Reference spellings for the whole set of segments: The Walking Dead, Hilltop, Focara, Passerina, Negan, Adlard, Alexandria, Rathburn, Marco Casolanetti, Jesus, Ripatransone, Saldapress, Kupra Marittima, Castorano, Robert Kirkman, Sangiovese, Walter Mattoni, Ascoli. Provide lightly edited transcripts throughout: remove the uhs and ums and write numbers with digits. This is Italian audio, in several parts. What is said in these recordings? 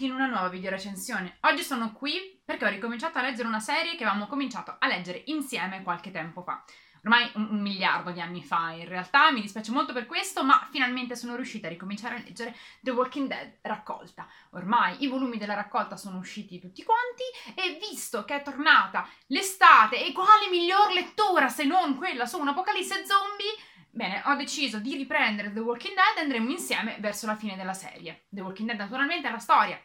benvenuti in una nuova video recensione. Oggi sono qui perché ho ricominciato a leggere una serie che avevamo cominciato a leggere insieme qualche tempo fa. Ormai un miliardo di anni fa in realtà, mi dispiace molto per questo, ma finalmente sono riuscita a ricominciare a leggere The Walking Dead raccolta. Ormai i volumi della raccolta sono usciti tutti quanti e visto che è tornata l'estate e quale miglior lettura se non quella su un'apocalisse zombie, bene, ho deciso di riprendere The Walking Dead e andremo insieme verso la fine della serie. The Walking Dead naturalmente è la storia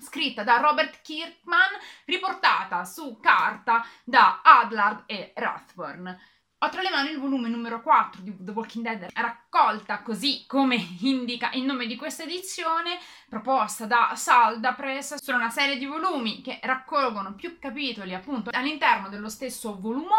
scritta da Robert Kirkman, riportata su carta da Adlard e Rathburn. Ho tra le mani il volume numero 4 di The Walking Dead, raccolta così come indica il nome di questa edizione, proposta da Saldapress. Sono una serie di volumi che raccolgono più capitoli appunto all'interno dello stesso volumone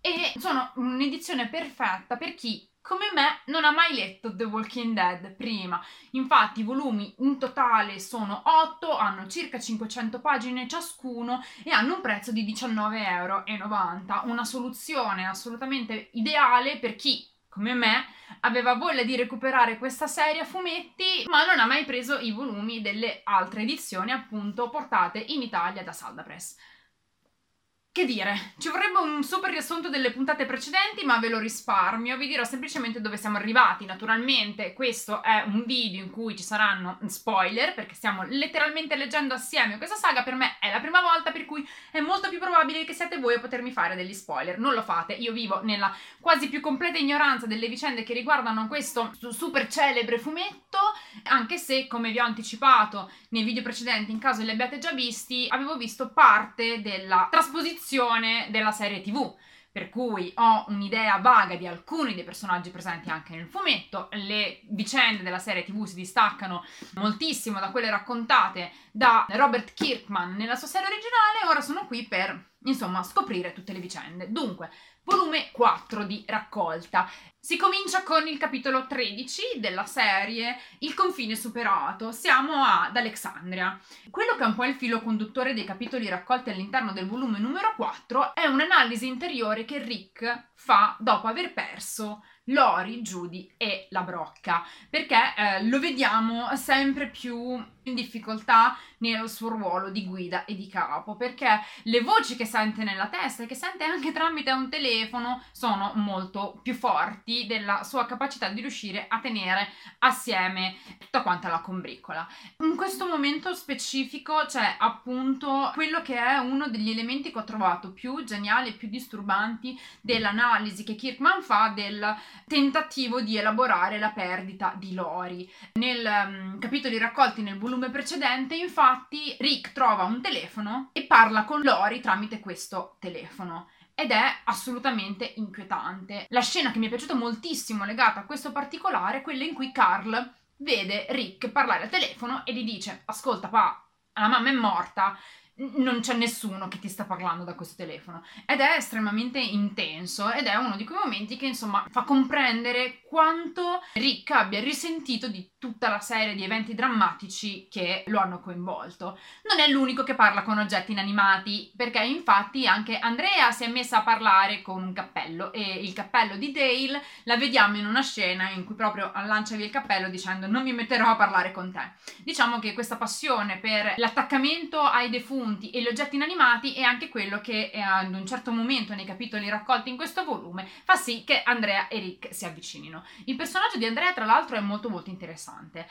e sono un'edizione perfetta per chi, come me, non ha mai letto The Walking Dead prima. Infatti i volumi in totale sono 8, hanno circa 500 pagine ciascuno e hanno un prezzo di €19,90. Una soluzione assolutamente ideale per chi, come me, aveva voglia di recuperare questa serie a fumetti ma non ha mai preso i volumi delle altre edizioni appunto portate in Italia da Saldapress. Che dire, ci vorrebbe un super riassunto delle puntate precedenti, ma ve lo risparmio, vi dirò semplicemente dove siamo arrivati. Naturalmente questo è un video in cui ci saranno spoiler, perché stiamo letteralmente leggendo assieme questa saga, per me è la prima volta, per cui è molto più probabile che siate voi a potermi fare degli spoiler. Non lo fate, io vivo nella quasi più completa ignoranza delle vicende che riguardano questo super celebre fumetto, anche se, come vi ho anticipato nei video precedenti, in caso li abbiate già visti, avevo visto parte della trasposizione della serie TV, per cui ho un'idea vaga di alcuni dei personaggi presenti anche nel fumetto. Le vicende della serie TV si distaccano moltissimo da quelle raccontate da Robert Kirkman nella sua serie originale. Ora sono qui per, insomma, scoprire tutte le vicende. Dunque, volume 4 di raccolta. Si comincia con il capitolo 13 della serie, Il confine superato. Siamo ad Alexandria. Quello che è un po' il filo conduttore dei capitoli raccolti all'interno del volume numero 4 è un'analisi interiore che Rick fa dopo aver perso Lori, Judy e la brocca, perché lo vediamo sempre più in difficoltà nel suo ruolo di guida e di capo, perché le voci che sente nella testa e che sente anche tramite un telefono sono molto più forti della sua capacità di riuscire a tenere assieme tutta quanta la combriccola. In questo momento specifico c'è appunto quello che è uno degli elementi che ho trovato più geniali, più disturbanti dell'analisi che Kirkman fa del tentativo di elaborare la perdita di Lori. Nel capitoli raccolti nel volume precedente, infatti, Rick trova un telefono e parla con Lori tramite questo telefono. Ed è assolutamente inquietante. La scena che mi è piaciuta moltissimo legata a questo particolare è quella in cui Carl vede Rick parlare al telefono e gli dice: ascolta pa, la mamma è morta, non c'è nessuno che ti sta parlando da questo telefono. Ed è estremamente intenso ed è uno di quei momenti che, insomma, fa comprendere quanto Rick abbia risentito di tutta la serie di eventi drammatici che lo hanno coinvolto. Non è l'unico che parla con oggetti inanimati, perché infatti anche Andrea si è messa a parlare con un cappello, e il cappello di Dale la vediamo in una scena in cui proprio lancia via il cappello dicendo: non mi metterò a parlare con te. Diciamo che questa passione per l'attaccamento ai defunti e gli oggetti inanimati è anche quello che ad un certo momento nei capitoli raccolti in questo volume fa sì che Andrea e Rick si avvicinino. Il personaggio di Andrea, tra l'altro, è molto interessante,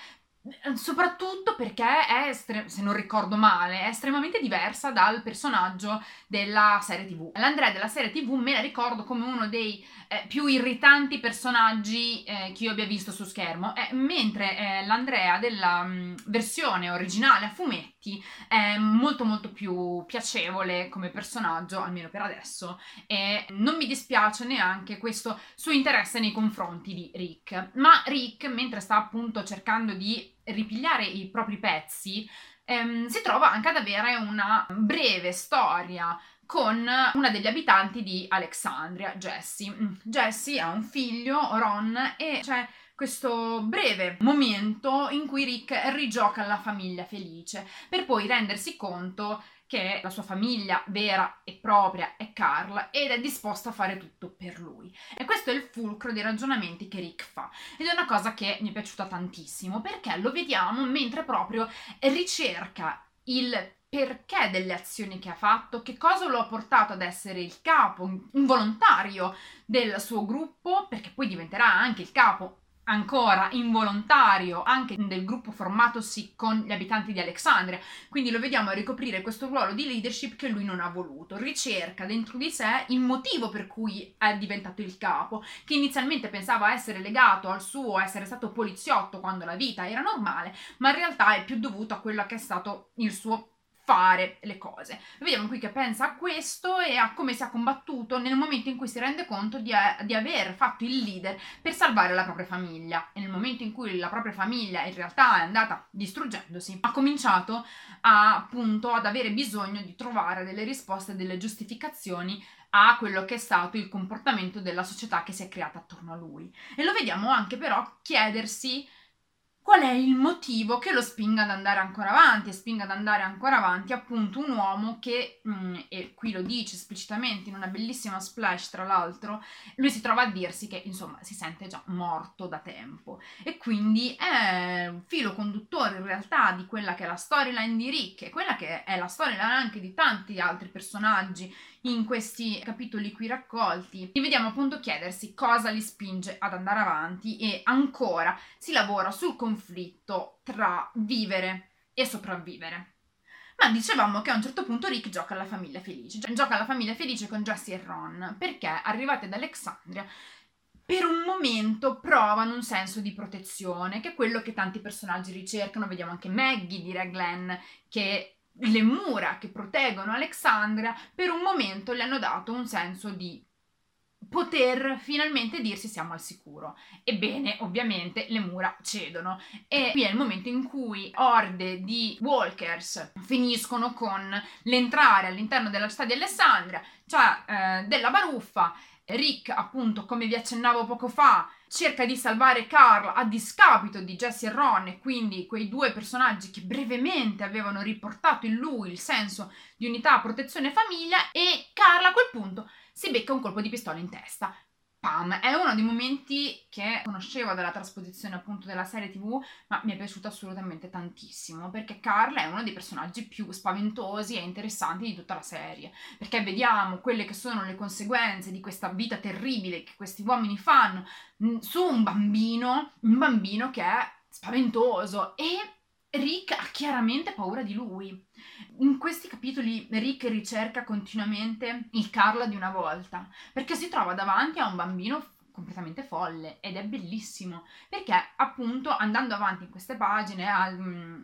soprattutto perché se non ricordo male, è estremamente diversa dal personaggio della serie TV. L'Andrea della serie TV me la ricordo come uno dei più irritanti personaggi che io abbia visto su schermo, mentre l'Andrea della versione originale a fumetti è molto più piacevole come personaggio, almeno per adesso, e non mi dispiace neanche questo suo interesse nei confronti di Rick. Ma Rick, mentre sta appunto cercando di ripigliare i propri pezzi, si trova anche ad avere una breve storia con una degli abitanti di Alexandria, Jessie. Jessie ha un figlio, Ron, e c'è questo breve momento in cui Rick rigioca la famiglia felice, per poi rendersi conto che la sua famiglia vera e propria è Carl ed è disposta a fare tutto per lui. E questo è il fulcro dei ragionamenti che Rick fa, ed è una cosa che mi è piaciuta tantissimo, perché lo vediamo mentre proprio ricerca il perché delle azioni che ha fatto, che cosa lo ha portato ad essere il capo, un volontario del suo gruppo, perché poi diventerà anche il capo ancora involontario anche del gruppo formatosi con gli abitanti di Alexandria. Quindi lo vediamo ricoprire questo ruolo di leadership che lui non ha voluto. Ricerca dentro di sé il motivo per cui è diventato il capo, che inizialmente pensava essere legato al suo essere stato poliziotto quando la vita era normale, ma in realtà è più dovuto a quello che è stato il suo fare le cose. Vediamo qui che pensa a questo e a come si è combattuto nel momento in cui si rende conto di aver fatto il leader per salvare la propria famiglia, e nel momento in cui la propria famiglia in realtà è andata distruggendosi ha cominciato ad avere bisogno di trovare delle risposte, delle giustificazioni a quello che è stato il comportamento della società che si è creata attorno a lui. E lo vediamo anche però chiedersi qual è il motivo che lo spinga ad andare ancora avanti, e spinga ad andare ancora avanti appunto un uomo che, e qui lo dice esplicitamente in una bellissima splash tra l'altro, lui si trova a dirsi che insomma si sente già morto da tempo, e quindi è un filo conduttore in realtà di quella che è la storyline di Rick e quella che è la storyline anche di tanti altri personaggi in questi capitoli qui raccolti. Li vediamo appunto chiedersi cosa li spinge ad andare avanti, e ancora si lavora sul conflitto tra vivere e sopravvivere. Ma dicevamo che a un certo punto Rick gioca alla famiglia felice, con Jesse e Ron, perché arrivati ad Alexandria per un momento provano un senso di protezione, che è quello che tanti personaggi ricercano. Vediamo anche Maggie dire a Glenn che le mura che proteggono Alexandria per un momento le hanno dato un senso di poter finalmente dirsi siamo al sicuro. Ebbene, ovviamente le mura cedono, e qui è il momento in cui orde di walkers finiscono con l'entrare all'interno della città di Alexandria, cioè della baruffa. Rick, appunto, come vi accennavo poco fa, cerca di salvare Carl a discapito di Jesse e Ron, e quindi quei due personaggi che brevemente avevano riportato in lui il senso di unità, protezione e famiglia, e Carl a quel punto si becca un colpo di pistola in testa. Pam! È uno dei momenti che conoscevo dalla trasposizione appunto della serie TV, ma mi è piaciuto assolutamente tantissimo, perché Carl è uno dei personaggi più spaventosi e interessanti di tutta la serie, perché vediamo quelle che sono le conseguenze di questa vita terribile che questi uomini fanno su un bambino che è spaventoso, e Rick ha chiaramente paura di lui. In questi capitoli Rick ricerca continuamente il Carl di una volta, perché si trova davanti a un bambino completamente folle, ed è bellissimo, perché appunto andando avanti in queste pagine,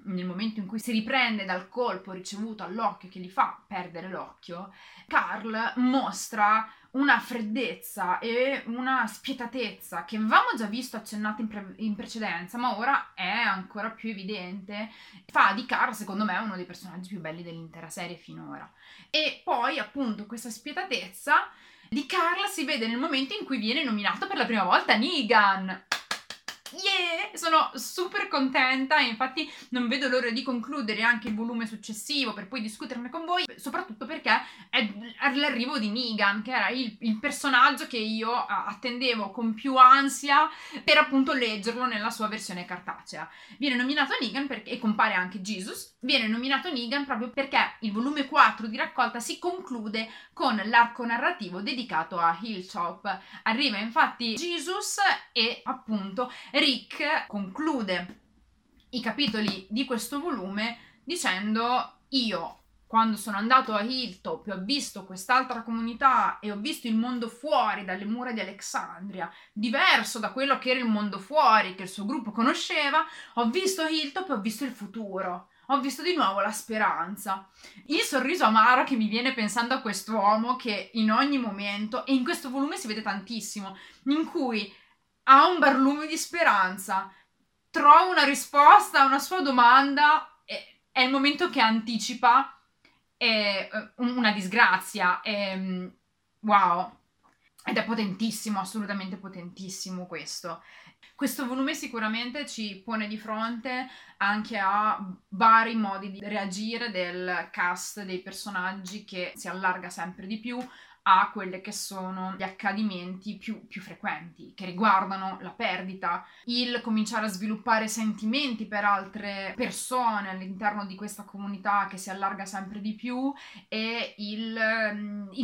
nel momento in cui si riprende dal colpo ricevuto all'occhio che gli fa perdere l'occhio, Carl mostra una freddezza e una spietatezza che avevamo già visto accennata in precedenza, ma ora è ancora più evidente. Fa di Carl, secondo me, uno dei personaggi più belli dell'intera serie finora. E poi appunto questa spietatezza di Carl si vede nel momento in cui viene nominato per la prima volta Negan. Yeah! Sono super contenta, e infatti non vedo l'ora di concludere anche il volume successivo per poi discuterne con voi, soprattutto perché è l'arrivo di Negan, che era il personaggio che io attendevo con più ansia per appunto leggerlo nella sua versione cartacea. Viene nominato Negan e compare anche Jesus. Viene nominato Negan proprio perché il volume 4 di raccolta si conclude con l'arco narrativo dedicato a Hilltop. Arriva infatti Jesus, e appunto Rick conclude i capitoli di questo volume dicendo: io quando sono andato a Hilltop e ho visto quest'altra comunità e ho visto il mondo fuori dalle mura di Alexandria, diverso da quello che era il mondo fuori che il suo gruppo conosceva, ho visto Hilltop e ho visto il futuro. Ho visto di nuovo la speranza. Il sorriso amaro che mi viene pensando a quest'uomo che in ogni momento, e in questo volume si vede tantissimo, in cui ha un barlume di speranza, trova una risposta a una sua domanda, è il momento che anticipa una disgrazia. Wow! Ed è potentissimo, assolutamente potentissimo questo. Questo volume sicuramente ci pone di fronte anche a vari modi di reagire del cast, dei personaggi, che si allarga sempre di più a quelle che sono gli accadimenti più frequenti, che riguardano la perdita, il cominciare a sviluppare sentimenti per altre persone all'interno di questa comunità che si allarga sempre di più, e il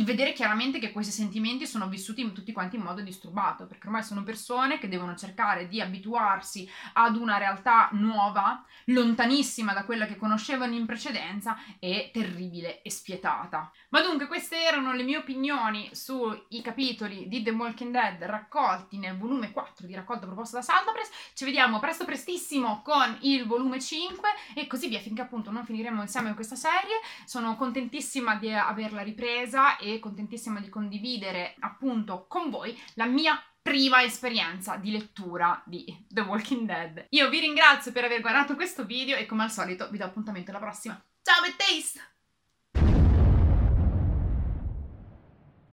vedere chiaramente che questi sentimenti sono vissuti tutti quanti in modo disturbato, perché ormai sono persone che devono cercare di abituarsi ad una realtà nuova, lontanissima da quella che conoscevano in precedenza e terribile e spietata. Ma dunque queste erano le mie opinioni sui capitoli di The Walking Dead raccolti nel volume 4 di raccolta proposta da Saldapress. Ci vediamo presto prestissimo con il volume 5 e così via, finché appunto non finiremo insieme in questa serie. Sono contentissima di averla ripresa e contentissima di condividere appunto con voi la mia prima esperienza di lettura di The Walking Dead. Io vi ringrazio per aver guardato questo video e come al solito vi do appuntamento alla prossima. Ciao Betteis!